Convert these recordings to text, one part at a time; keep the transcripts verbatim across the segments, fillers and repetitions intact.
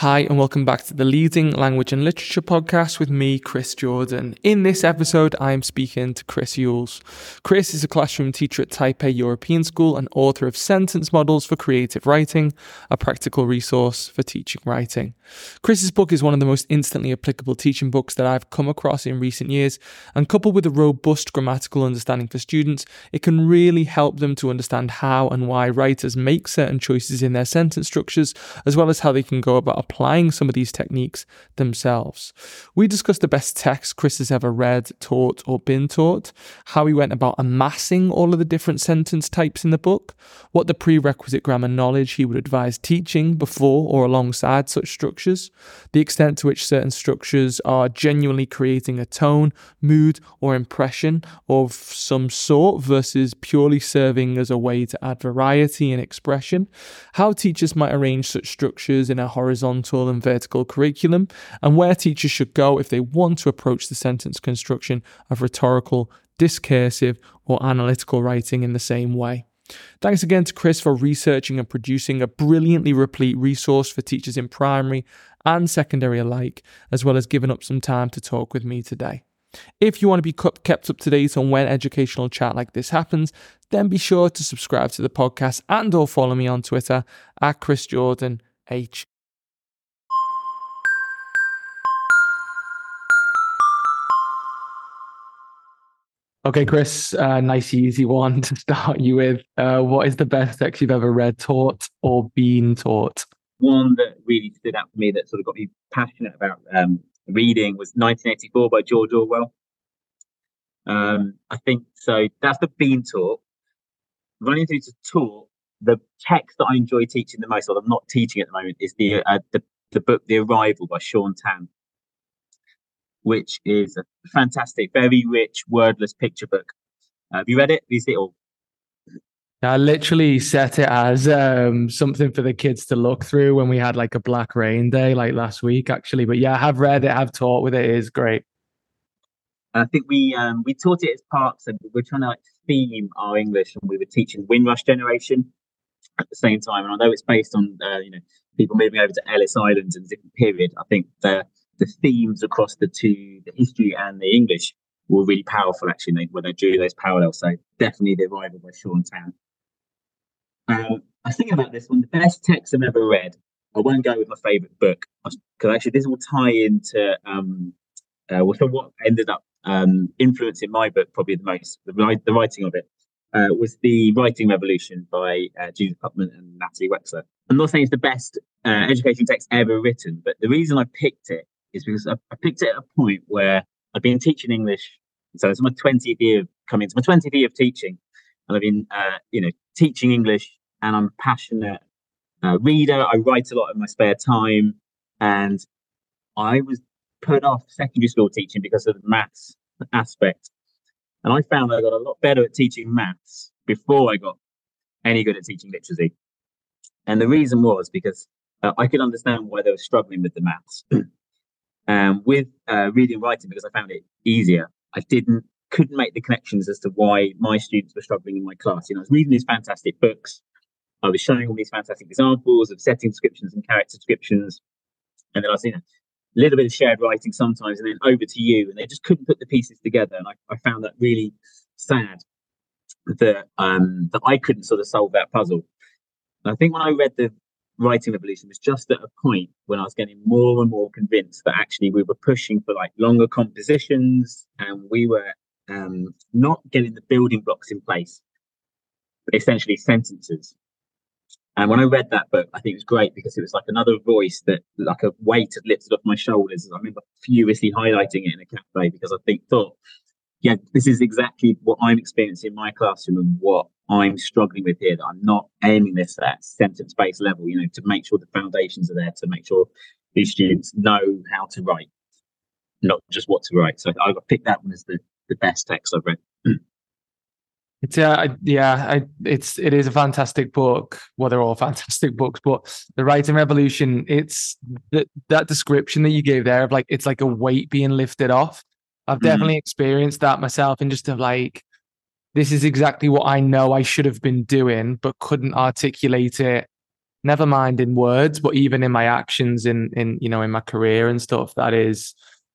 Hi and welcome back to the Leading Language and Literature podcast with me, Chris Jordan. In this episode, I am speaking to Chris Youles. Chris is a classroom teacher at Taipei European School and author of Sentence Models for Creative Writing: A Practical Resource for Teaching Writing. Chris's book is one of the most instantly applicable teaching books that I've come across in recent years, and coupled with a robust grammatical understanding for students, it can really help them to understand how and why writers make certain choices in their sentence structures, as well as how they can go about applying some of these techniques themselves. We discussed the best texts Chris has ever read, taught, or been taught, how he went about amassing all of the different sentence types in the book, what the prerequisite grammar knowledge he would advise teaching before or alongside such structures, the extent to which certain structures are genuinely creating a tone, mood, or impression of some sort versus purely serving as a way to add variety and expression, how teachers might arrange such structures in a horizontal and vertical curriculum, and where teachers should go if they want to approach the sentence construction of rhetorical, discursive, or analytical writing in the same way. Thanks again to Chris for researching and producing a brilliantly replete resource for teachers in primary and secondary alike, as well as giving up some time to talk with me today. If you want to be kept up to date on when educational chat like this happens, then be sure to subscribe to the podcast and or follow me on Twitter at Chris Jordan H. Okay, Chris, uh, nice easy one to start you with. Uh, what is the best text you've ever read, taught, or been taught? One that really stood out for me that sort of got me passionate about um, reading was nineteen eighty-four by George Orwell. Um, I think so. That's the been taught. Running through to taught, the text that I enjoy teaching the most, although I'm not teaching at the moment, is the uh, the, the book The Arrival by Shaun Tan, which is a fantastic, very rich, wordless picture book. Uh, have you read it? Have you seen it all? I literally set it as um, something for the kids to look through when we had like a black rain day, like last week, actually. But yeah, I have read it, I have taught with it. It is great. I think we um, we taught it as parts, and we're trying to like theme our English, and we were teaching Windrush generation at the same time. And although it's based on uh, you know people moving over to Ellis Island and different period, I think the the themes across the two, the history and the English, were really powerful, actually, when they drew those parallels. So definitely The Arrival by Shaun Tan. Um, I was thinking about this one, the best text I've ever read. I won't go with my favourite book, because actually this will tie into um, uh, what ended up um, influencing my book probably the most, the, the writing of it, uh, was The Writing Revolution by uh, Judith Putman and Natalie Wexler. I'm not saying it's the best uh, education text ever written, but the reason I picked it is because I, I picked it at a point where I've been teaching English. So it's my twentieth year of coming to my twentieth year of teaching, and I've been, uh, you know, teaching English. And I'm a passionate uh, reader. I write a lot in my spare time, and I was put off secondary school teaching because of the maths aspect. And I found that I got a lot better at teaching maths before I got any good at teaching literacy. And the reason was because uh, I could understand why they were struggling with the maths. Um, with uh, reading and writing, because I found it easier, I didn't couldn't make the connections as to why my students were struggling in my class. You know, I was reading these fantastic books, I was showing all these fantastic examples of setting descriptions and character descriptions, and then I was seeing a little bit of shared writing sometimes, and then over to you, and they just couldn't put the pieces together, and I, I found that really sad that um, that I couldn't sort of solve that puzzle. And I think when I read the Writing Revolution, was just at a point when I was getting more and more convinced that actually we were pushing for like longer compositions, and we were um, not getting the building blocks in place, essentially sentences. And when I read that book, I think it was great because it was like another voice that like a weight had lifted off my shoulders. I remember furiously highlighting it in a cafe because I think thought, yeah, this is exactly what I'm experiencing in my classroom and what I'm struggling with here, that I'm not aiming this at sentence-based level, you know, to make sure the foundations are there, to make sure these students know how to write, not just what to write. So I picked that one as the, the best text I've read. It's uh, yeah, I, it's it is a fantastic book. Well, they're all fantastic books, but The Writing Revolution, it's th- that description that you gave there of like, it's like a weight being lifted off. I've definitely mm-hmm. experienced that myself, and just of like, this is exactly what I know I should have been doing, but couldn't articulate it never mind in words, but even in my actions, in, in, you know, in my career and stuff. That is,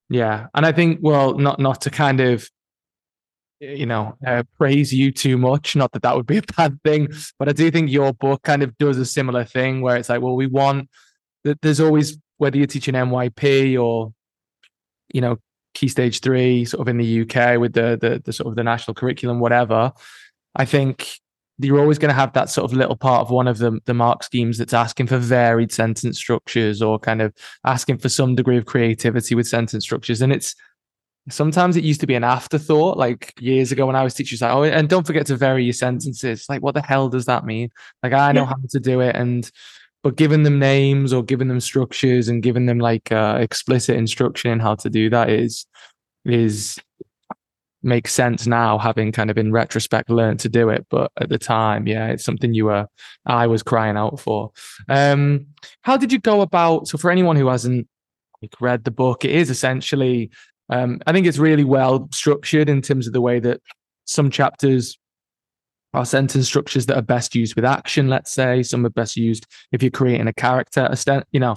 yeah. And I think, well, not, not to kind of, you know, uh, praise you too much, not that that would be a bad thing, but I do think your book kind of does a similar thing where it's like, well, we want that. There's always, whether you're teaching N Y P or, you know, Key Stage Three, sort of in the U K with the the, the sort of the national curriculum, whatever, I think you're always going to have that sort of little part of one of the, the mark schemes that's asking for varied sentence structures or kind of asking for some degree of creativity with sentence structures. And it's sometimes it used to be an afterthought, like years ago when I was teaching, it's like, oh, and don't forget to vary your sentences. Like, what the hell does that mean? Like, I know yeah. how to do it. And, but giving them names or giving them structures and giving them like uh, explicit instruction in how to do that is, is makes sense now, having kind of in retrospect learned to do it. But at the time, yeah, it's something you were, I was crying out for. Um, how did you go about, so for anyone who hasn't like, read the book, it is essentially, Um, I think it's really well structured in terms of the way that some chapters are sentence structures that are best used with action, let's say. Some are best used if you're creating a character. A st- you know,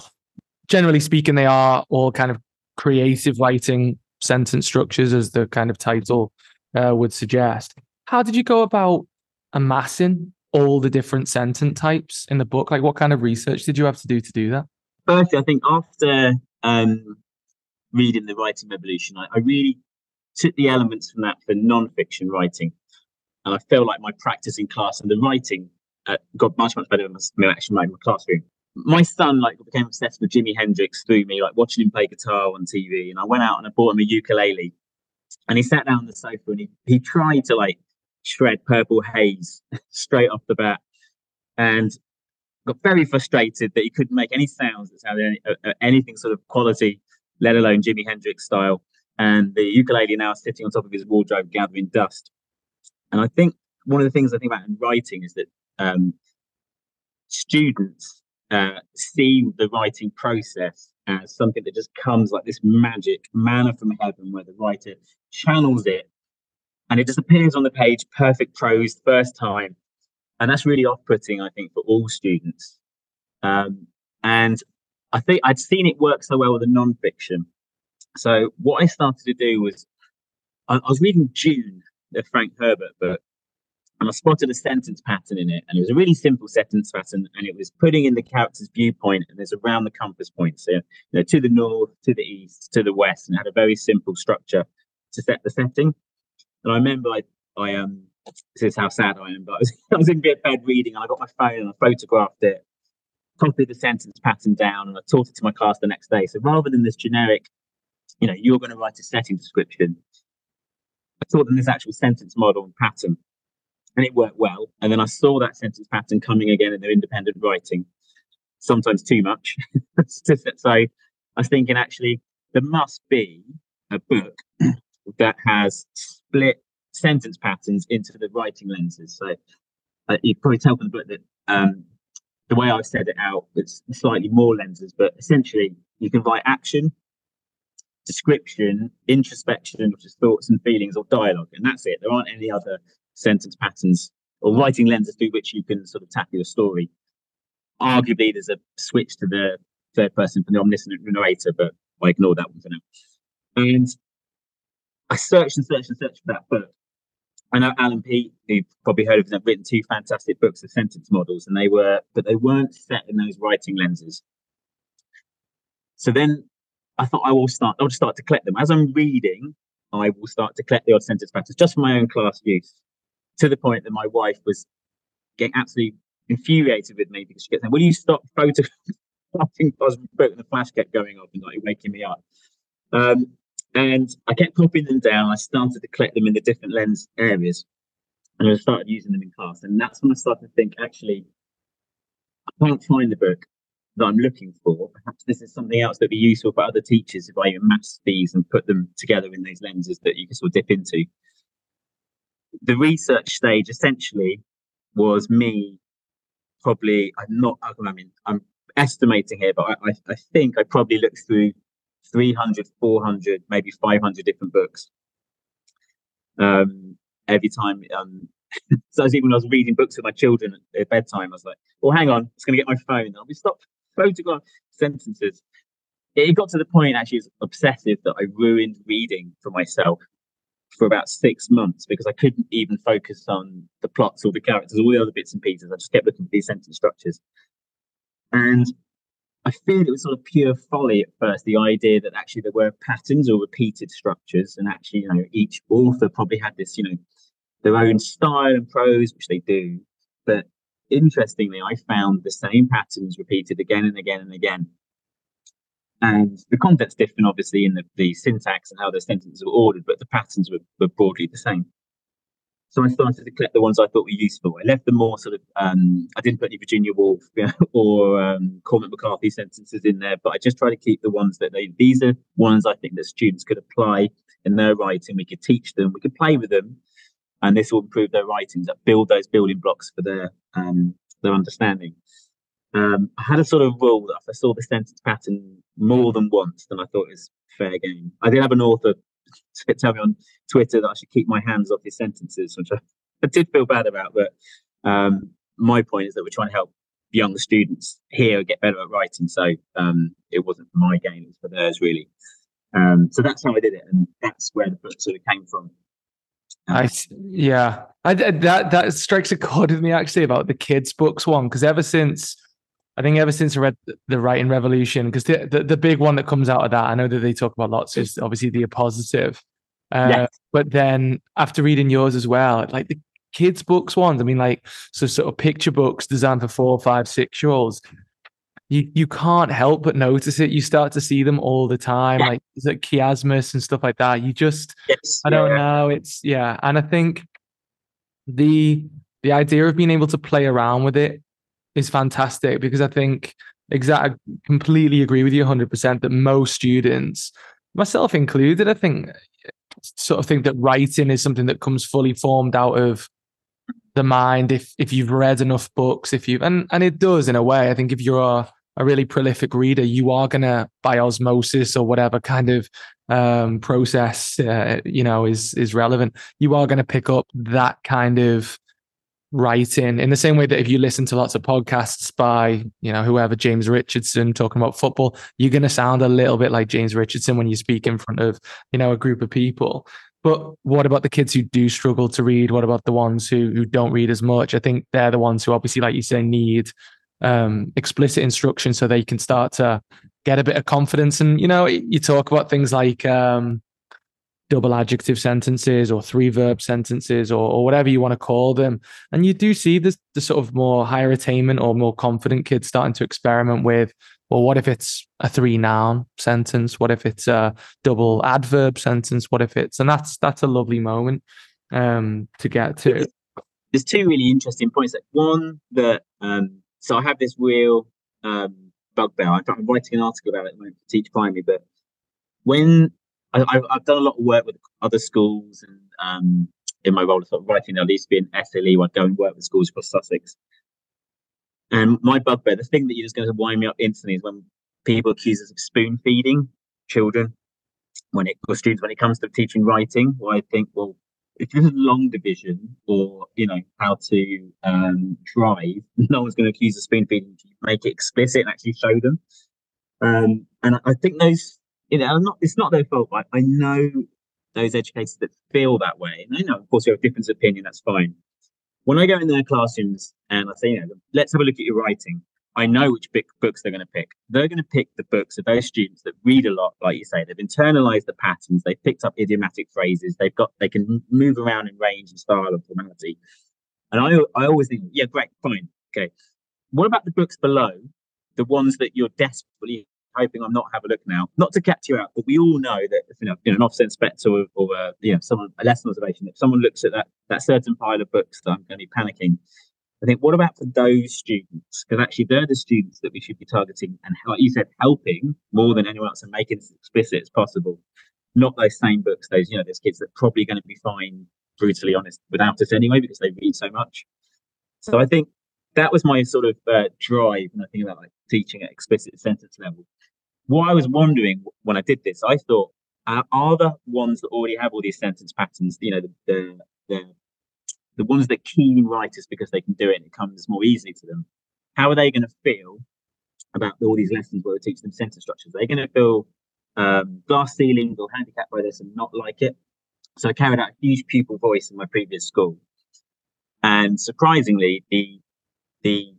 generally speaking, they are all kind of creative writing sentence structures, as the kind of title uh, would suggest. How did you go about amassing all the different sentence types in the book? Like, what kind of research did you have to do to do that? Firstly, I think after... Um... reading The Writing Revolution, I, I really took the elements from that for non-fiction writing. And I feel like my practice in class and the writing uh, got much, much better than my actually in my classroom. My son like became obsessed with Jimi Hendrix through me, like watching him play guitar on T V. And I went out and I bought him a ukulele. And he sat down on the sofa and he, he tried to like shred Purple Haze straight off the bat. And got very frustrated that he couldn't make any sounds that sounded any, uh, anything sort of quality, let alone Jimi Hendrix style. And the ukulele now is sitting on top of his wardrobe, gathering dust. And I think one of the things I think about in writing is that um, students uh, see the writing process as something that just comes like this magic manna from heaven, where the writer channels it and it just appears on the page, perfect prose, first time. And that's really off-putting, I think, for all students. Um, and I think I'd seen it work so well with the non-fiction. So what I started to do was, I, I was reading Dune, the Frank Herbert book, and I spotted a sentence pattern in it. And it was a really simple sentence pattern, and it was putting in the character's viewpoint, and there's around the compass point. So, you know, to the north, to the east, to the west, and it had a very simple structure to set the setting. And I remember I, I um, this is how sad I am, but I was, I was in bed reading, and I got my phone and I photographed it, copied the sentence pattern down, and I taught it to my class the next day. So rather than this generic, you know, you're going to write a setting description, I taught them this actual sentence model and pattern, and it worked well. And then I saw that sentence pattern coming again in their independent writing, sometimes too much. So I was thinking, actually, there must be a book that has split sentence patterns into the writing lenses. So uh, you probably tell from the book that um, the way I've said it out, it's slightly more lenses, but essentially you can write action, description, introspection, which is thoughts and feelings, or dialogue, and that's it. There aren't any other sentence patterns or writing lenses through which you can sort of tackle your story. Arguably, there's a switch to the third person from the omniscient narrator, but I ignore that one for now. And I searched and searched and searched for that book. I know Alan Peat, who you've probably heard of, has written two fantastic books of sentence models, and they were, but they weren't set in those writing lenses. So then I thought I will start, I'll just start to collect them. As I'm reading, I will start to collect the odd sentence patterns just for my own class use, to the point that my wife was getting absolutely infuriated with me because she kept saying, will you stop photographing? And the flash kept going off and like waking me up. Um, And I kept copying them down. I started to collect them in the different lens areas, and I started using them in class. And that's when I started to think, actually, I can't find the book that I'm looking for. Perhaps this is something else that'd be useful for other teachers if I amass these and put them together in those lenses that you can sort of dip into. The research stage essentially was me probably, I'm not, I mean, I'm estimating here, but I, I think I probably looked through three hundred, four hundred, maybe five hundred different books. Um, every time um, So I was, even when I was reading books with my children at bedtime, I was like, well, hang on, I'm just going to get my phone. I'll be stopped photograph sentences. It got to the point, actually, it's obsessive that I ruined reading for myself for about six months because I couldn't even focus on the plots or the characters, all the other bits and pieces. I just kept looking for these sentence structures. And I feared it was sort of pure folly at first, the idea that actually there were patterns or repeated structures, and actually, you know, each author probably had this, you know, their own style and prose, which they do. But interestingly, I found the same patterns repeated again and again and again. And the content's different, obviously, in the, the syntax and how the sentences were ordered, but the patterns were, were broadly the same. So I started to collect the ones I thought were useful. I left the more sort of, um, I didn't put any Virginia Woolf you know, or um, Cormac McCarthy sentences in there, but I just tried to keep the ones that they, these are ones I think that students could apply in their writing. We could teach them, we could play with them, and this will improve their writings, that build those building blocks for their, um, their understanding. Um, I had a sort of rule that if I saw the sentence pattern more than once, then I thought it was fair game. I did have an author tell me on Twitter that I should keep my hands off his sentences, which I, I did feel bad about. But um, my point is that we're trying to help young students here get better at writing. So um, it wasn't for my game, it was for theirs, really. Um, so that's how I did it. And that's where the book sort of came from. I yeah, I, that, that strikes a chord with me, actually, about the kids' books one, because ever since... I think ever since I read The Writing Revolution, because the, the, the big one that comes out of that, I know that they talk about lots, is obviously the appositive. Uh, yes. But then after reading yours as well, like the kids' books ones, I mean, like, so sort of picture books designed for four, five, six-year-olds, you, you can't help but notice it. You start to see them all the time, yes. like, like chiasmus and stuff like that. You just, yes. I don't yeah. know, it's, yeah. And I think the the idea of being able to play around with it is fantastic, because I think exactly I completely agree with you one hundred percent that most students, myself included, I think sort of think that writing is something that comes fully formed out of the mind if if you've read enough books, if you've and and it does in a way. I think if you're a, a really prolific reader, you are gonna, by osmosis or whatever kind of um, process uh, you know is is relevant, you are gonna pick up that kind of writing in the same way that if you listen to lots of podcasts by, you know, whoever, James Richardson talking about football, you're going to sound a little bit like James Richardson when you speak in front of, you know, a group of people. But what about the kids who do struggle to read? What about the ones who who don't read as much? I think they're the ones who obviously, like you say, need um, explicit instruction so they can start to get a bit of confidence. And, you know, you talk about things like um, double adjective sentences or three verb sentences or, or whatever you want to call them. And you do see this, the sort of more higher attainment or more confident kids starting to experiment with, well, what if it's a three noun sentence? What if it's a double adverb sentence? What if it's, and that's, that's a lovely moment um, to get to. There's two really interesting points. Like one that, um, so I have this real um, bugbear. I'm writing an article about it at the moment to teach primary, but when, I, I've done a lot of work with other schools, and um, in my role of, sort of writing, there used to be an S L E where I'd go and work with schools across Sussex. And my bugbear, the thing that you're just going to wind me up instantly, is when people accuse us of spoon feeding children, when it or students when it comes to teaching writing. Well, I think, well, if there's a long division or you know how to um, drive, no one's going to accuse us of spoon feeding. You make it explicit and actually show them. Um, and I, I think those. You know, I'm not, it's not their fault. I, I know those educators that feel that way. And I know, of course, you have a different opinion. That's fine. When I go in their classrooms and I say, you know, let's have a look at your writing. I know which big books they're going to pick. They're going to pick the books of those students that read a lot, like you say. They've internalized the patterns. They've picked up idiomatic phrases. They've got, they can move around in range and style and formality. And I, I always think, yeah, great, fine. Okay. What about the books below? The ones that you're desperately hoping I'm not have a look now, not to catch you out, but we all know that if, you know, you know an Offset Inspector or, or uh, you know, someone, a lesson observation, if someone looks at that that certain pile of books, that I'm going to be panicking. I think, what about for those students? Because actually, they're the students that we should be targeting and, like you said, helping more than anyone else and making it as explicit as possible. Not those same books, those, you know, those kids that are probably going to be fine, brutally honest, without us anyway, because they read so much. So I think that was my sort of uh, drive when I think about like teaching at explicit sentence level. What I was wondering when I did this, I thought, uh, are the ones that already have all these sentence patterns, you know, the, the, the the ones that keen writers, because they can do it and it comes more easily to them, how are they going to feel about all these lessons where we're teaching them sentence structures? They're going to feel um, glass ceilings or handicapped by this and not like it. So I carried out a huge pupil voice in my previous school. And surprisingly, the the,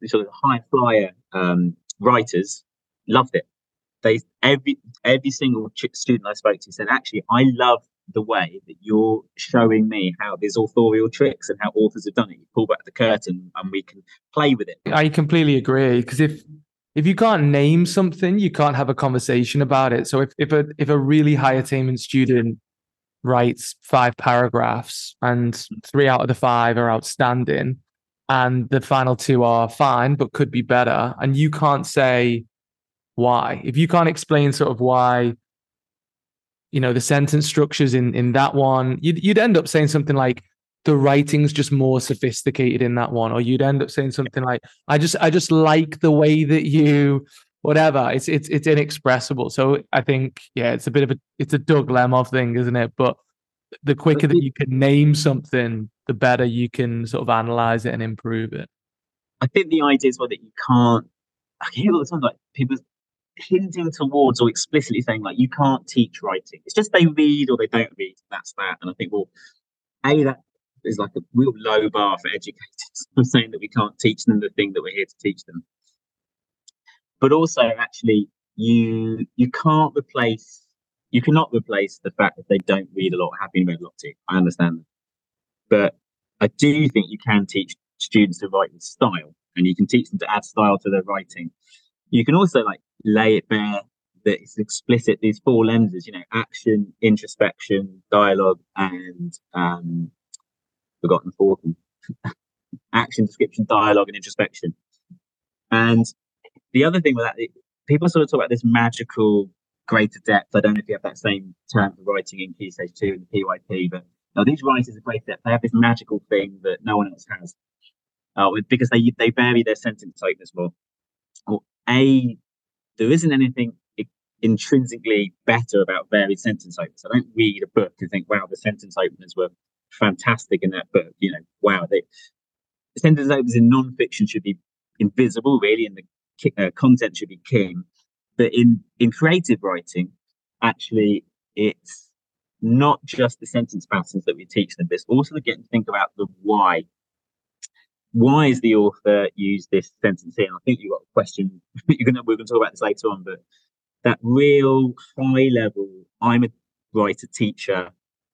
the sort of high flyer um, writers loved it. They every every single student I spoke to said, actually, I love the way that you're showing me how there's authorial tricks and how authors have done it. You pull back the curtain and we can play with it. I completely agree, because if if you can't name something, you can't have a conversation about it. So if if a if a really high attainment student writes five paragraphs and three out of the five are outstanding and the final two are fine but could be better, and you can't say why, if you can't explain sort of why, you know, the sentence structures in in that one, you'd, you'd end up saying something like, the writing's just more sophisticated in that one, or you'd end up saying something like, i just i just like the way that you whatever. It's it's it's inexpressible. So I think, yeah, it's a bit of a it's a Doug Lemov thing, isn't it? But the quicker that you can name something, the better you can sort of analyze it and improve it. I think the idea is well that you can't. I hear all the time like people hinting towards or explicitly saying like you can't teach writing. It's just they read or they don't read. That's that. And I think, well, a that is like a real low bar for educators for saying that we can't teach them the thing that we're here to teach them. But also, actually, you you can't replace, you cannot replace the fact that they don't read a lot, have been read a lot too. I understand that. But I do think you can teach students to write with style, and you can teach them to add style to their writing. You can also like lay it bare that it's explicit, these four lenses, you know, action, introspection, dialogue, and um, forgotten the fourth one. Action, description, dialogue, and introspection. And the other thing with that, people sort of talk about this magical greater depth. I don't know if you have that same term for writing in Key Stage two and P Y P, but no, these writers of greater depth, they have this magical thing that no one else has, uh, because they they vary their sentence tightness more. Or A, there isn't anything intrinsically better about varied sentence openers. I don't read a book and think, wow, the sentence openers were fantastic in that book. You know, wow, they, the sentence openers in non-fiction should be invisible, really, in the Uh, content should be king, but in in creative writing, actually, it's not just the sentence patterns that we teach them, but it's also getting to think about the why. Why is the author use this sentence here? And I think you got a question. You're gonna we're gonna talk about this later on, but that real high level. I'm a writer teacher.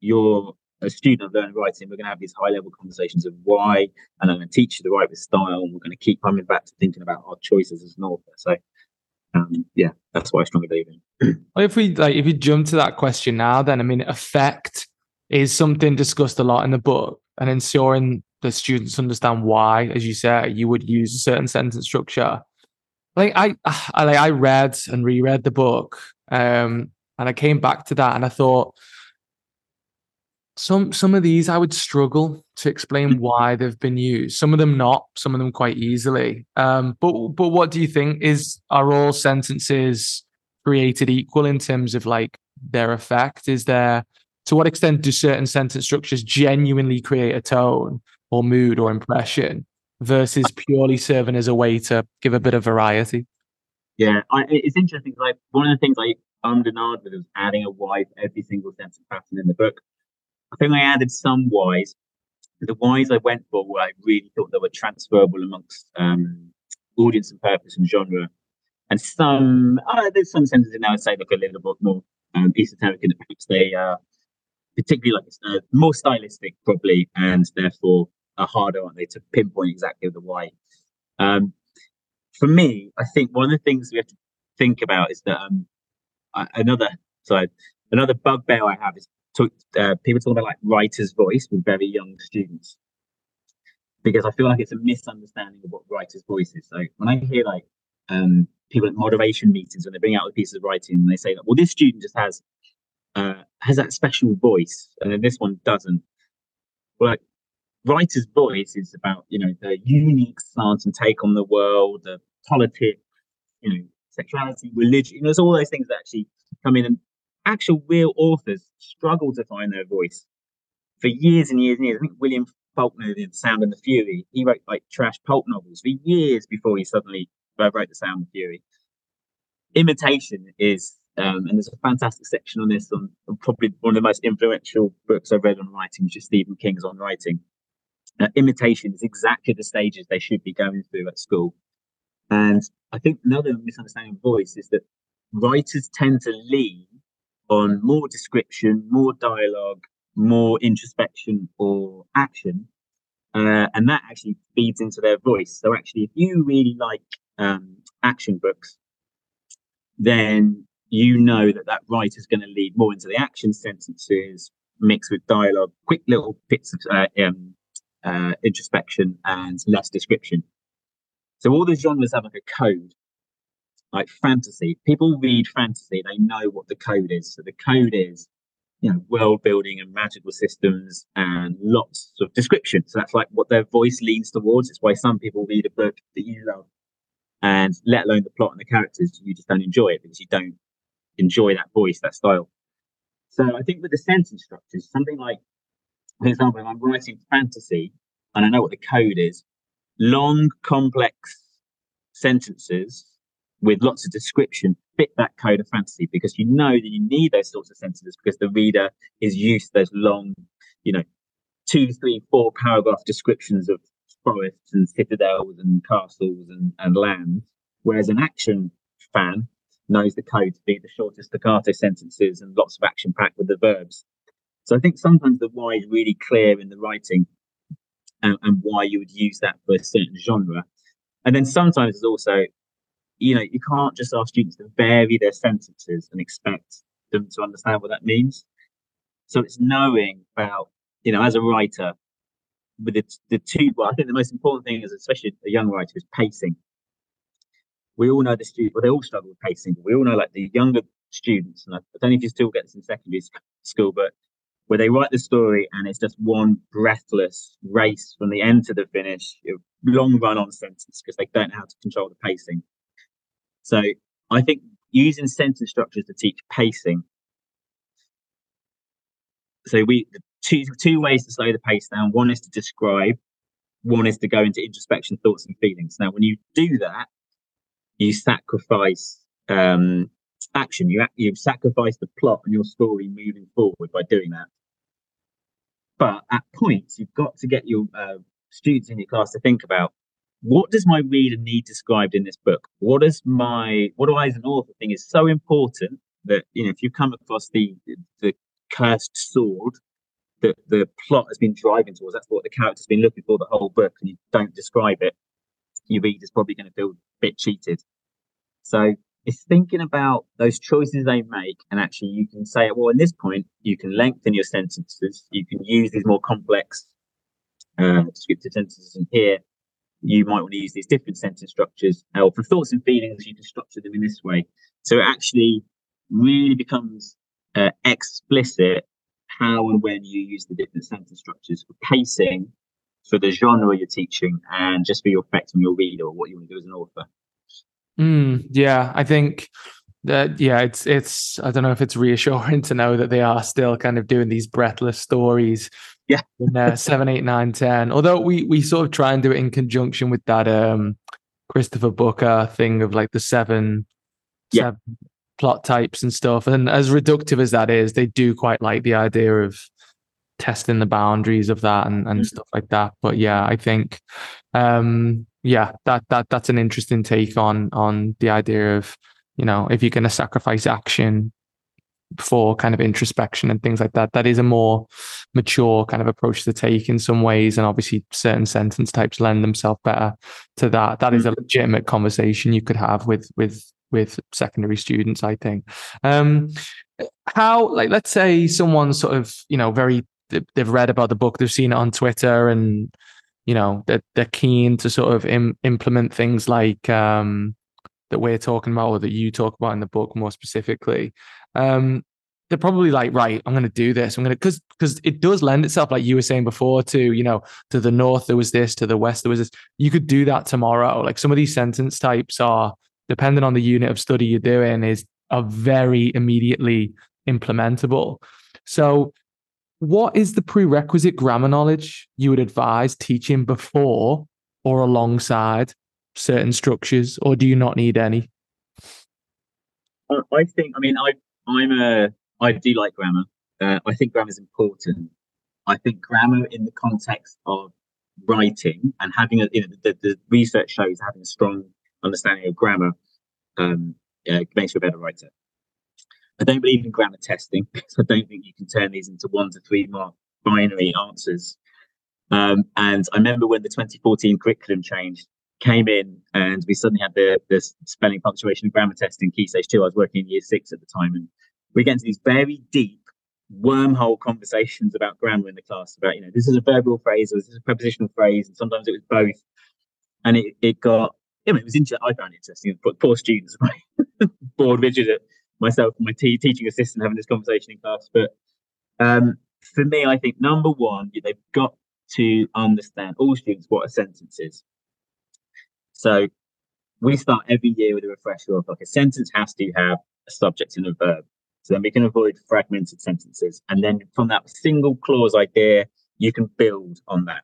You're a student of learning writing. We're going to have these high-level conversations of why, and I'm going to teach you to write with style, and we're going to keep coming back to thinking about our choices as an author. So, um, yeah, that's what I strongly believe in. Well, if we like, if you jump to that question now, then I mean, effect is something discussed a lot in the book, and ensuring the students understand why, as you say, you would use a certain sentence structure. Like I, I, like, I read and reread the book, um, and I came back to that, and I thought, Some some of these I would struggle to explain why they've been used. Some of them not, some of them quite easily. Um, but but what do you think? Is are all sentences created equal in terms of like their effect? Is there, to what extent do certain sentence structures genuinely create a tone or mood or impression versus purely serving as a way to give a bit of variety? Yeah, I, it's interesting. Like one of the things I ummed and ahed with was adding a why for every single sentence pattern in the book. I think I added some whys. The whys I went for were I really thought they were transferable amongst um, audience and purpose and genre. And some, oh, there's some sentences in there I'd say look a little bit more um, esoteric, and perhaps they are uh, particularly like uh, more stylistic probably, and therefore are harder, aren't they, to pinpoint exactly the why. Um, for me, I think one of the things we have to think about is that um, another side, another bugbear I have is Talk, uh, people talk about like writer's voice with very young students, because I feel like it's a misunderstanding of what writer's voice is. So when I hear like um, people at moderation meetings when they bring out the pieces of writing and they say that, well, this student just has uh, has that special voice, and then this one doesn't. Well, like writer's voice is about, you know, the unique stance and take on the world, the politics, you know, sexuality, religion. You know, it's all those things that actually come in, and actual real authors struggle to find their voice. for years and years and years. I think William Faulkner did The Sound and the Fury. He wrote like trash pulp novels for years before he suddenly wrote The Sound and the Fury. Imitation is, um, and there's a fantastic section on this, on, on probably one of the most influential books I've read on writing, which is Stephen King's On Writing. Uh, imitation is exactly the stages they should be going through at school. And I think another misunderstanding of voice is that writers tend to lean on more description, more dialogue, more introspection or action. Uh, and that actually feeds into their voice. So actually, if you really like um, action books, then you know that that writer's going to lead more into the action sentences mixed with dialogue, quick little bits of uh, um, uh, introspection and less description. So all the genres have like a code, like fantasy. People read fantasy, they know what the code is. So the code is, you know, world building and magical systems and lots of description. So that's like what their voice leans towards. It's why some people read a book that you love, and let alone the plot and the characters, you just don't enjoy it because you don't enjoy that voice, that style. So I think with the sentence structures, something like, for example, if I'm writing fantasy and I know what the code is, long, complex sentences with lots of description fit that code of fantasy, because you know that you need those sorts of sentences because the reader is used to those long, you know, two, three, four paragraph descriptions of forests and citadels and castles and, and land, whereas an action fan knows the code to be the shortest staccato sentences and lots of action packed with the verbs. So I think sometimes the why is really clear in the writing and, and why you would use that for a certain genre. And then sometimes it's also, you know, you can't just ask students to vary their sentences and expect them to understand what that means. So it's knowing about, you know, as a writer, with the, the two, well, I think the most important thing is, especially a young writer, is pacing. We all know the students, well, they all struggle with pacing. But we all know, like, the younger students, and I don't know if you still get this in secondary school, but where they write the story and it's just one breathless race from the end to the finish, a long run-on sentence, because they don't know how to control the pacing. So I think using sentence structures to teach pacing. So we two two ways to slow the pace down. One is to describe. One is to go into introspection, thoughts and feelings. Now, when you do that, you sacrifice um, action. You you sacrifice the plot and your story moving forward by doing that. But at points, you've got to get your uh, students in your class to think about, what does my reader need described in this book? What is my, what do I as an author think is so important that, you know, if you come across the the cursed sword that the plot has been driving towards, that's what the character's been looking for the whole book, and you don't describe it, your reader's probably going to feel a bit cheated. So it's thinking about those choices they make, and actually you can say, well, in this point, you can lengthen your sentences, you can use these more complex uh, descriptive sentences in here. You might want to use these different sentence structures, or for thoughts and feelings, you can structure them in this way. So it actually really becomes uh, explicit how and when you use the different sentence structures for pacing, for the genre you're teaching, and just for your effect on your reader or what you want to do as an author. Mm, yeah, I think that, yeah, it's, it's, I don't know if it's reassuring to know that they are still kind of doing these breathless stories. Yeah. In, uh, seven, eight, nine, ten. Although we we sort of try and do it in conjunction with that um, Christopher Booker thing of like the seven, yeah. seven plot types and stuff. And as reductive as that is, they do quite like the idea of testing the boundaries of that and, and mm-hmm. stuff like that. But yeah, I think um, yeah, that that that's an interesting take on on the idea of, you know, if you're going to sacrifice action for kind of introspection and things like that, that is a more mature kind of approach to take in some ways, and obviously certain sentence types lend themselves better to that. That mm-hmm. is a legitimate conversation you could have with with with secondary students, I think. Um how, like, let's say someone sort of, you know, very they've read about the book, they've seen it on Twitter, and, you know, they're, they're keen to sort of im- implement things like um that we're talking about, or that you talk about in the book more specifically. Um, they're probably like, right, I'm going to do this. I'm going to, because because it does lend itself, like you were saying before, to, you know, to the north there was this, to the west there was this. You could do that tomorrow. Like, some of these sentence types are, depending on the unit of study you're doing, is are very immediately implementable. So What is the prerequisite grammar knowledge you would advise teaching before or alongside certain structures, or do you not need any? I think, I mean, I I'm a, I do like grammar. Uh, I think grammar is important. I think grammar in the context of writing and having a, you know, the, the research shows having a strong understanding of grammar um, uh, makes you a better writer. I don't believe in grammar testing, because I don't think you can turn these into one to three mark binary answers. Um, and I remember when the twenty fourteen curriculum change came in, and we suddenly had the, the spelling, punctuation, and grammar test in Key Stage two. I was working in year six at the time, and we get into these very deep wormhole conversations about grammar in the class, about, you know, this is a verbal phrase, or this is a prepositional phrase, and sometimes it was both. And it, it got, I mean, it was interesting. I found it interesting. Poor students, right? Bored rigid at myself and my t- teaching assistant having this conversation in class. But um, for me, I think number one, they've got to understand, all students, what a sentence is. So we start every year with a refresher of, like, a sentence has to have a subject and a verb. So then we can avoid fragmented sentences. And then from that single clause idea, you can build on that.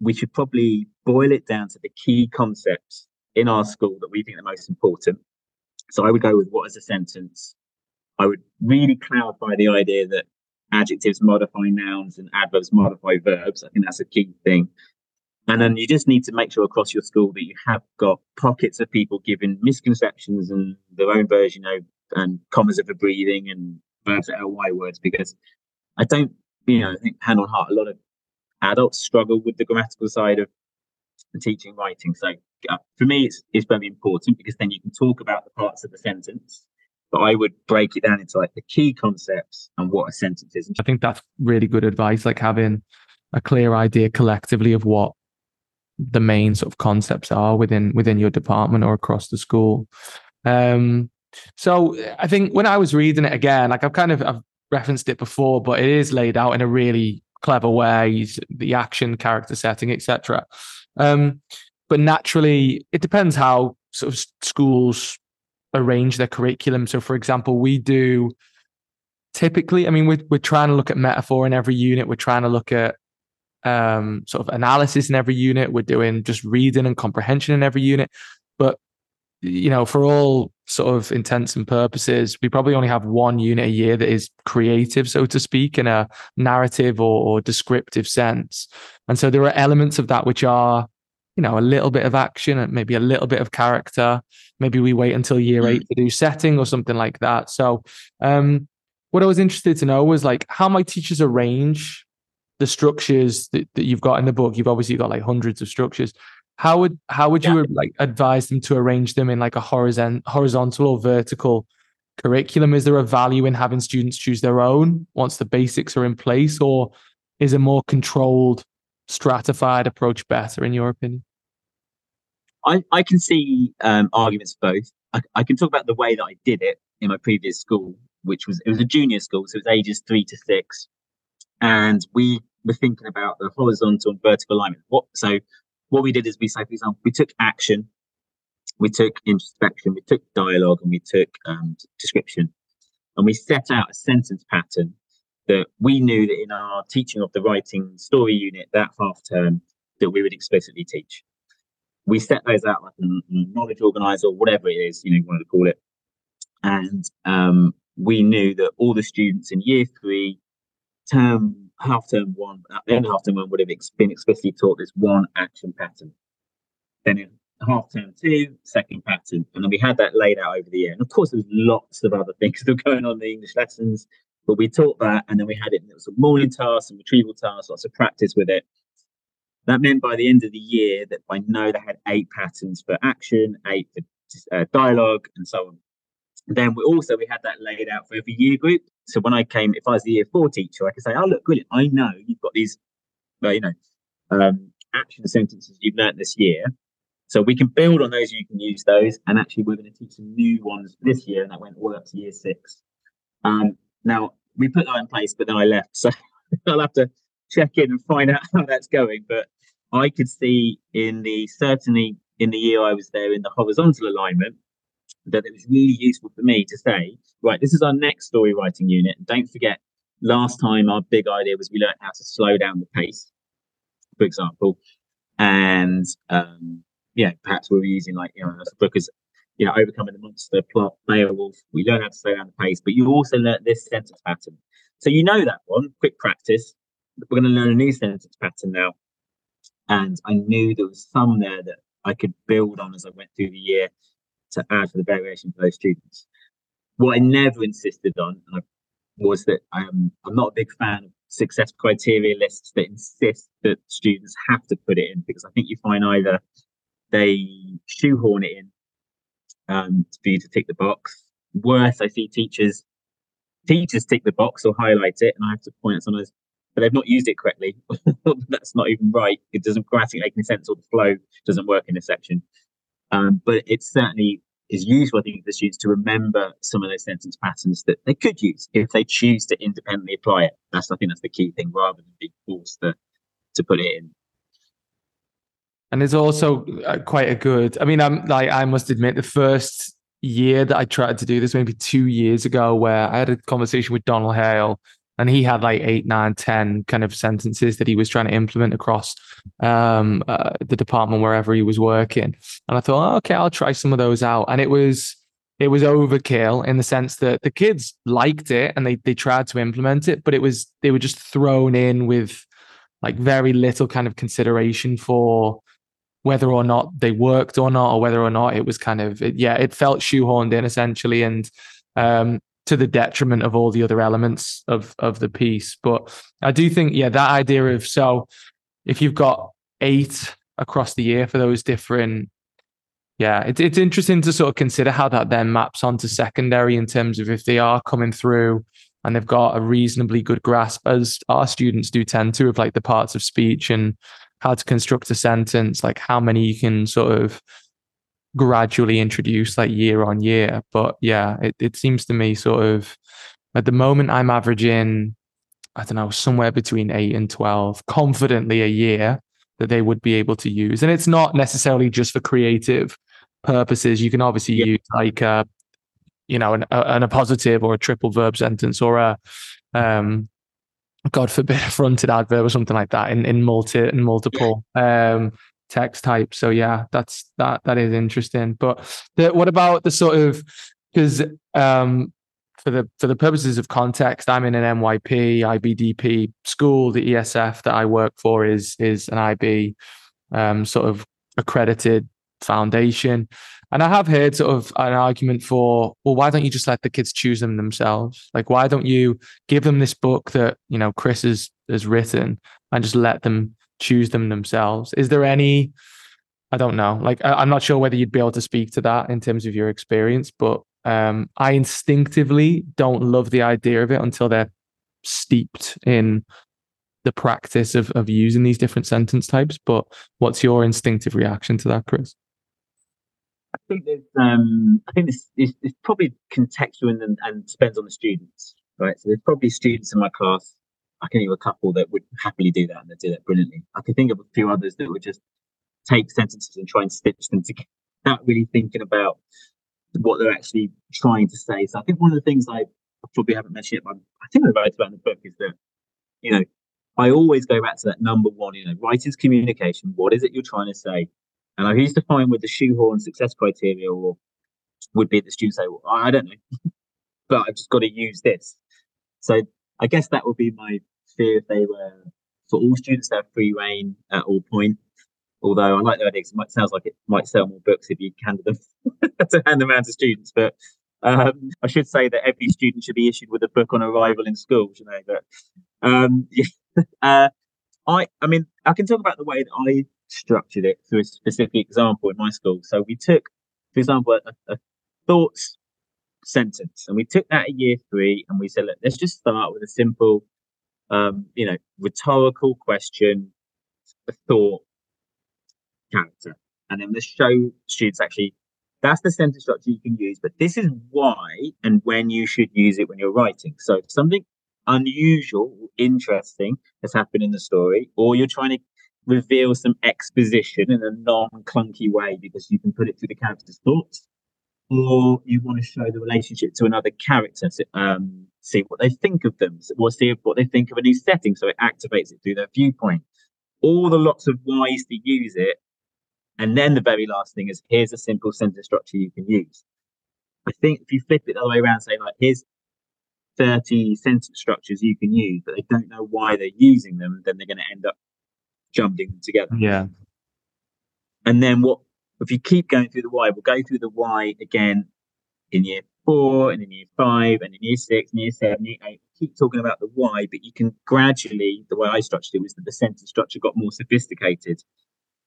We should probably boil it down to the key concepts in our school that we think are most important. So I would go with, what is a sentence? I would really clarify the idea that adjectives modify nouns and adverbs modify verbs. I think that's a key thing. And then you just need to make sure across your school that you have got pockets of people giving misconceptions and their own version of, and commas over breathing and verbs that are L Y words, because I don't, you know, I think hand on heart, a lot of adults struggle with the grammatical side of teaching writing. So uh, for me, it's, it's very important, because then you can talk about the parts of the sentence, but I would break it down into, like, the key concepts and what a sentence is. I think that's really good advice, like having a clear idea collectively of what the main sort of concepts are within within your department or across the school. Um, so I think when I was reading it again, like I've kind of I've referenced it before, but it is laid out in a really clever way, the action, character setting, et cetera. Um, but naturally, it depends how sort of schools arrange their curriculum. So, for example, we do typically, I mean, we're, we're trying to look at metaphor in every unit. We're trying to look at um, sort of analysis in every unit. We're doing just reading and comprehension in every unit. But, you know, for all sort of intents and purposes, we probably only have one unit a year that is creative, so to speak, in a narrative or, or descriptive sense. And so there are elements of that which are, you know, a little bit of action and maybe a little bit of character. Maybe we wait until year eight to do setting or something like that. So um, what I was interested to know was, like, how my teachers arrange the structures that, that you've got in the book. You've obviously got, like, hundreds of structures. How would how would you yeah. like advise them to arrange them in, like, a horizon, horizontal or vertical curriculum? Is there a value in having students choose their own once the basics are in place, or is a more controlled, stratified approach better, in your opinion? I, I can see um, arguments for both. I, I can talk about the way that I did it in my previous school, which was it was a junior school, so it was ages three to six, and we were thinking about the horizontal and vertical alignment. What so. What we did is we say, for example, we took action, we took introspection, we took dialogue, and we took um, description. And we set out a sentence pattern that we knew that in our teaching of the writing story unit that half term that we would explicitly teach. We set those out like a knowledge organizer or whatever it is, you know, you want to call it. And um, we knew that all the students in year three, term half term one, at the end of half term one, would have been explicitly taught this one action pattern. Then in half term two, second pattern. And then we had that laid out over the year. And of course, there was lots of other things that were going on in the English lessons, but we taught that. And then we had it, and it was a morning task and retrieval task, lots of practice with it. That meant by the end of the year that I know they had eight patterns for action, eight for uh, dialogue, and so on. Then we also, we had that laid out for every year group. So when I came, if I was the year four teacher, I could say, oh, look, brilliant. I know you've got these, well, you know, um, action sentences you've learnt this year. So we can build on those. You can use those. And actually, we're going to teach some new ones this year. And that went all up to year six. Um, now, we put that in place, but then I left. So I'll have to check in and find out how that's going. But I could see in the, certainly in the year I was there in the horizontal alignment, that it was really useful for me to say, right, this is our next story writing unit. Don't forget, last time our big idea was we learned how to slow down the pace, for example. And um, yeah, perhaps we were using like, you know, the book is, you know, Overcoming the Monster, plot, Beowulf. We learn how to slow down the pace, but you also learn this sentence pattern. So you know that one, quick practice. We're going to learn a new sentence pattern now. And I knew there was some there that I could build on as I went through the year to add for the variation for those students. What I never insisted on was that um, I'm not a big fan of success criteria lists that insist that students have to put it in, because I think you find either they shoehorn it in um, for you to tick the box. Worse, I see teachers teachers tick the box or highlight it, and I have to point out sometimes, but they've not used it correctly. That's not even right. It doesn't graphically make any sense, or the flow doesn't work in this section. Um, but it certainly is useful, I think, for the students to remember some of those sentence patterns that they could use if they choose to independently apply it. That's, I think that's the key thing, rather than being forced to, to put it in. And there's also quite a good, I mean, I'm like, I must admit, the first year that I tried to do this, maybe two years ago, where I had a conversation with Donald Hale, and he had like eight, nine, ten kind of sentences that he was trying to implement across um, uh, the department wherever he was working. And I thought, oh, okay, I'll try some of those out. And it was it was overkill in the sense that the kids liked it and they they tried to implement it, but it was they were just thrown in with like very little kind of consideration for whether or not they worked or not, or whether or not it was kind of it, yeah, it felt shoehorned in essentially, and um, to the detriment of all the other elements of, of the piece. But I do think, yeah, that idea of, so if you've got eight across the year for those different, yeah, it, it's interesting to sort of consider how that then maps onto secondary in terms of if they are coming through and they've got a reasonably good grasp, as our students do tend to, of like the parts of speech and how to construct a sentence, like how many you can sort of gradually introduced like year on year. But yeah, it, it seems to me sort of at the moment I'm averaging, I don't know, somewhere between eight and twelve confidently a year that they would be able to use. And it's not necessarily just for creative purposes. You can obviously yeah. use like a, you know, an, a, an appositive or a triple verb sentence or a um God forbid a fronted adverb or something like that in, in multi and multiple yeah. um text type. So yeah, that's that that is interesting. But the, what about the sort of, because um for the for the purposes of context, I'm in an N Y P I B D P school. The E S F that I work for is is an I B um sort of accredited foundation, and I have heard sort of an argument for, well, why don't you just let the kids choose them themselves? Like, why don't you give them this book that, you know, Chris has has written and just let them choose them themselves? Is there any, I don't know, like I, I'm not sure whether you'd be able to speak to that in terms of your experience, but um I instinctively don't love the idea of it until they're steeped in the practice of, of using these different sentence types. But what's your instinctive reaction to that, Chris? I think there's um I think this is probably contextual and, and depends on the students, right? So there's probably students in my class, I can think of a couple that would happily do that and they do that brilliantly. I can think of a few others that would just take sentences and try and stitch them together without really thinking about what they're actually trying to say. So I think one of the things I probably haven't mentioned yet, but I think I wrote about in the book, is that, you know, I always go back to that number one, you know, writing's communication. What is it you're trying to say? And I used to find with the shoehorn success criteria or would be the students say, well, I don't know, but I've just got to use this. So I guess that would be my fear if they were, for all students to have free reign at all point. Although I like the idea, 'cause it might, sounds like it might sell more books if you handed them to hand them out to students. But um, I should say that every student should be issued with a book on arrival in school, you know. But um, yeah. uh, I, I mean, I can talk about the way that I structured it through a specific example in my school. So we took, for example, a, a thoughts sentence, and we took that at year three, and we said, look, let's just start with a simple, um, you know, rhetorical question, a thought, character, and then let's show students actually that's the sentence structure you can use, but this is why and when you should use it when you're writing. So if something unusual, interesting has happened in the story, or you're trying to reveal some exposition in a non-clunky way because you can put it through the character's thoughts, or you want to show the relationship to another character to um, see what they think of them, or see what they think of a new setting, so it activates it through their viewpoint. All the lots of ways to use it. And then the very last thing is, here's a simple sentence structure you can use. I think if you flip it the other way around, say like, here's thirty sentence structures you can use, but they don't know why they're using them, then they're going to end up jumping them together. Yeah. And then what, if you keep going through the why, we'll go through the why again in year four and in year five and in year six and year seven, year eight. Keep talking about the why, but you can gradually, the way I structured it was that the sentence structure got more sophisticated.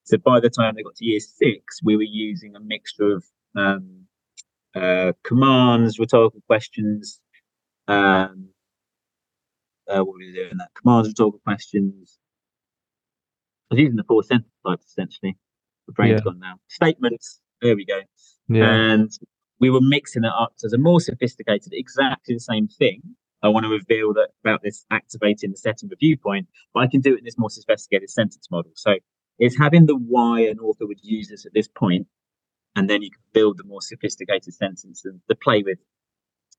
So by the time they got to year six, we were using a mixture of um, uh, commands, rhetorical questions, um, uh, what were we doing that? Commands, rhetorical questions. I was using the four sentence types essentially. The brain's yeah. gone now. Statements. There we go. Yeah. And we were mixing it up as a more sophisticated, exactly the same thing. I want to reveal that about this activating the setting of viewpoint, but I can do it in this more sophisticated sentence model. So it's having the why an author would use this at this point, and then you can build the more sophisticated sentence and the play with.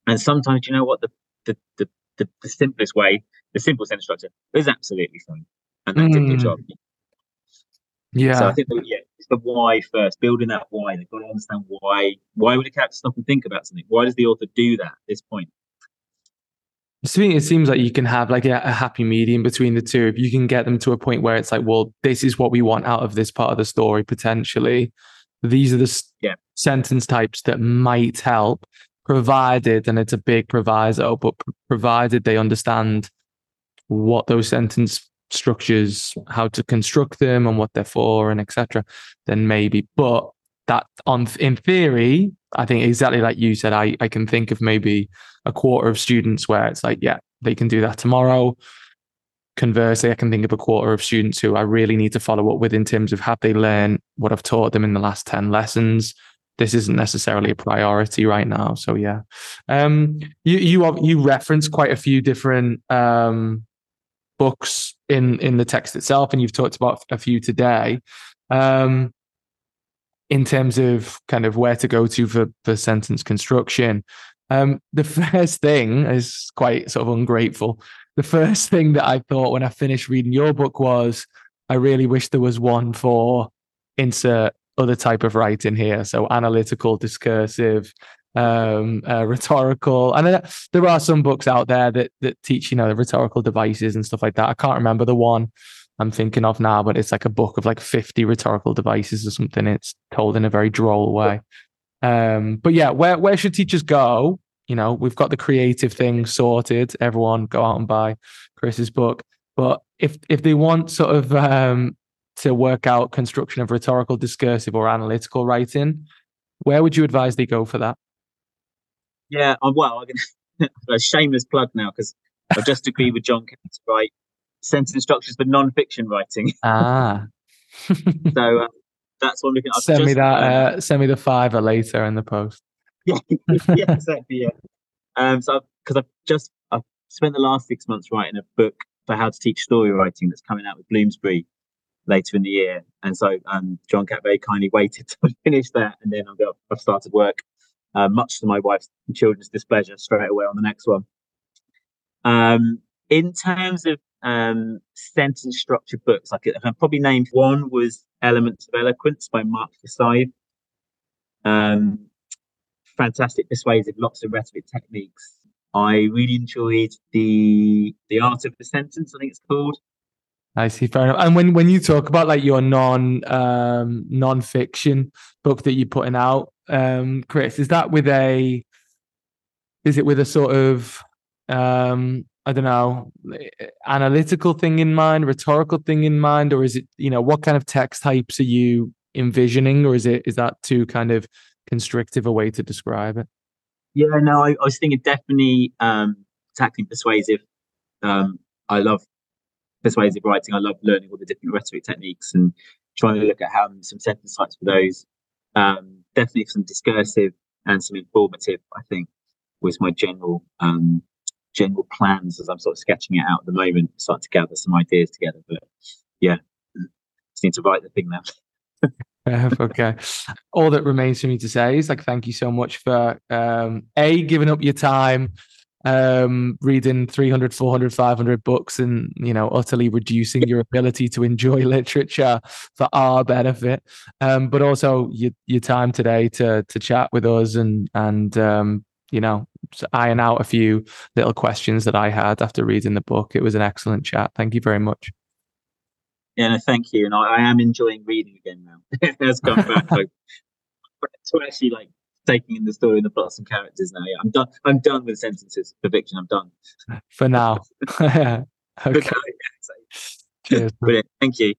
And sometimes, you know what, the the the, the, the simplest way, the simple sentence structure is absolutely fine, and that did the job. Yeah. So I think that, yeah, it's the why first, building that why. They've got to understand why. Why would a character stop and think about something? Why does the author do that at this point? It seems like you can have like a, a happy medium between the two. If you can get them to a point where it's like, well, this is what we want out of this part of the story, potentially. These are the yeah. sentence types that might help, provided, and it's a big proviso, but provided they understand what those sentence structures, how to construct them and what they're for and et cetera, then maybe. But that on in theory, I think exactly like you said, I, I can think of maybe a quarter of students where it's like, yeah, they can do that tomorrow. Conversely, I can think of a quarter of students who I really need to follow up with in terms of have they learned what I've taught them in the last ten lessons. This isn't necessarily a priority right now. So yeah. Um, you you you reference quite a few different um, books in, in the text itself, and you've talked about a few today. Um, in terms of kind of where to go to for, for sentence construction. Um, the first thing is quite sort of ungrateful. The first thing that I thought when I finished reading your book was, I really wish there was one for insert other type of writing here. So analytical, discursive, um, uh, rhetorical. And there are some books out there that that teach, you know, the rhetorical devices and stuff like that. I can't remember the one I'm thinking of now, but it's like a book of like fifty rhetorical devices or something. It's told in a very droll way. Um, but yeah, where, where should teachers go? You know, we've got the creative thing sorted. Everyone go out and buy Chris's book. But if if they want sort of um, to work out construction of rhetorical, discursive or analytical writing, where would you advise they go for that? Yeah, well, I'm gonna, a shameless plug now, because I've just agreed with John Kent to write sentence structures for non-fiction writing. Ah, so uh, that's what I'm looking at. Send just, me that. Uh, uh, send me the fiver later in the post. Yeah, yeah, exactly. Yeah. Um, so because I've, I've just I've spent the last six months writing a book for how to teach story writing that's coming out with Bloomsbury later in the year, and so um, John Cat very kindly waited to finish that, and then I've, got, I've started work, uh, much to my wife's and children's displeasure, straight away on the next one. Um, in terms of Um, sentence structure books, I could, I could probably name one was Elements of Eloquence by Mark Versailles. Um, fantastic, persuasive, lots of rhetoric techniques. I really enjoyed the The Art of the Sentence, I think it's called. I see, fair enough. And when, when you talk about like your non um, non-fiction book that you're putting out, um, Chris, is that with a is it with a sort of um, I don't know, analytical thing in mind, rhetorical thing in mind, or is it, you know, what kind of text types are you envisioning, or is it, is that too kind of constrictive a way to describe it? Yeah, no, I, I was thinking definitely um, tackling persuasive. Um, I love persuasive writing. I love learning all the different rhetoric techniques and trying to look at how some sentence types for those. Um, definitely some discursive and some informative, I think, was my general um general plans as I'm sort of sketching it out at the moment, starting to gather some ideas together. But yeah, just need to write the thing now. Okay. All that remains for me to say is like, thank you so much for um, A, giving up your time, um, reading three hundred, four hundred, five hundred books and, you know, utterly reducing your ability to enjoy literature for our benefit. Um, but also your, your time today to to chat with us and, and um, you know, iron out a few little questions that I had after reading the book. It was an excellent chat. Thank you very much. Yeah, no, thank you. And I, I am enjoying reading again now. It has come back. Like, to actually like taking in the story and the plots and characters now. Yeah, I'm done. I'm done with sentences for fiction. I'm done for now. Yeah. Okay. Cheers. Brilliant. Thank you.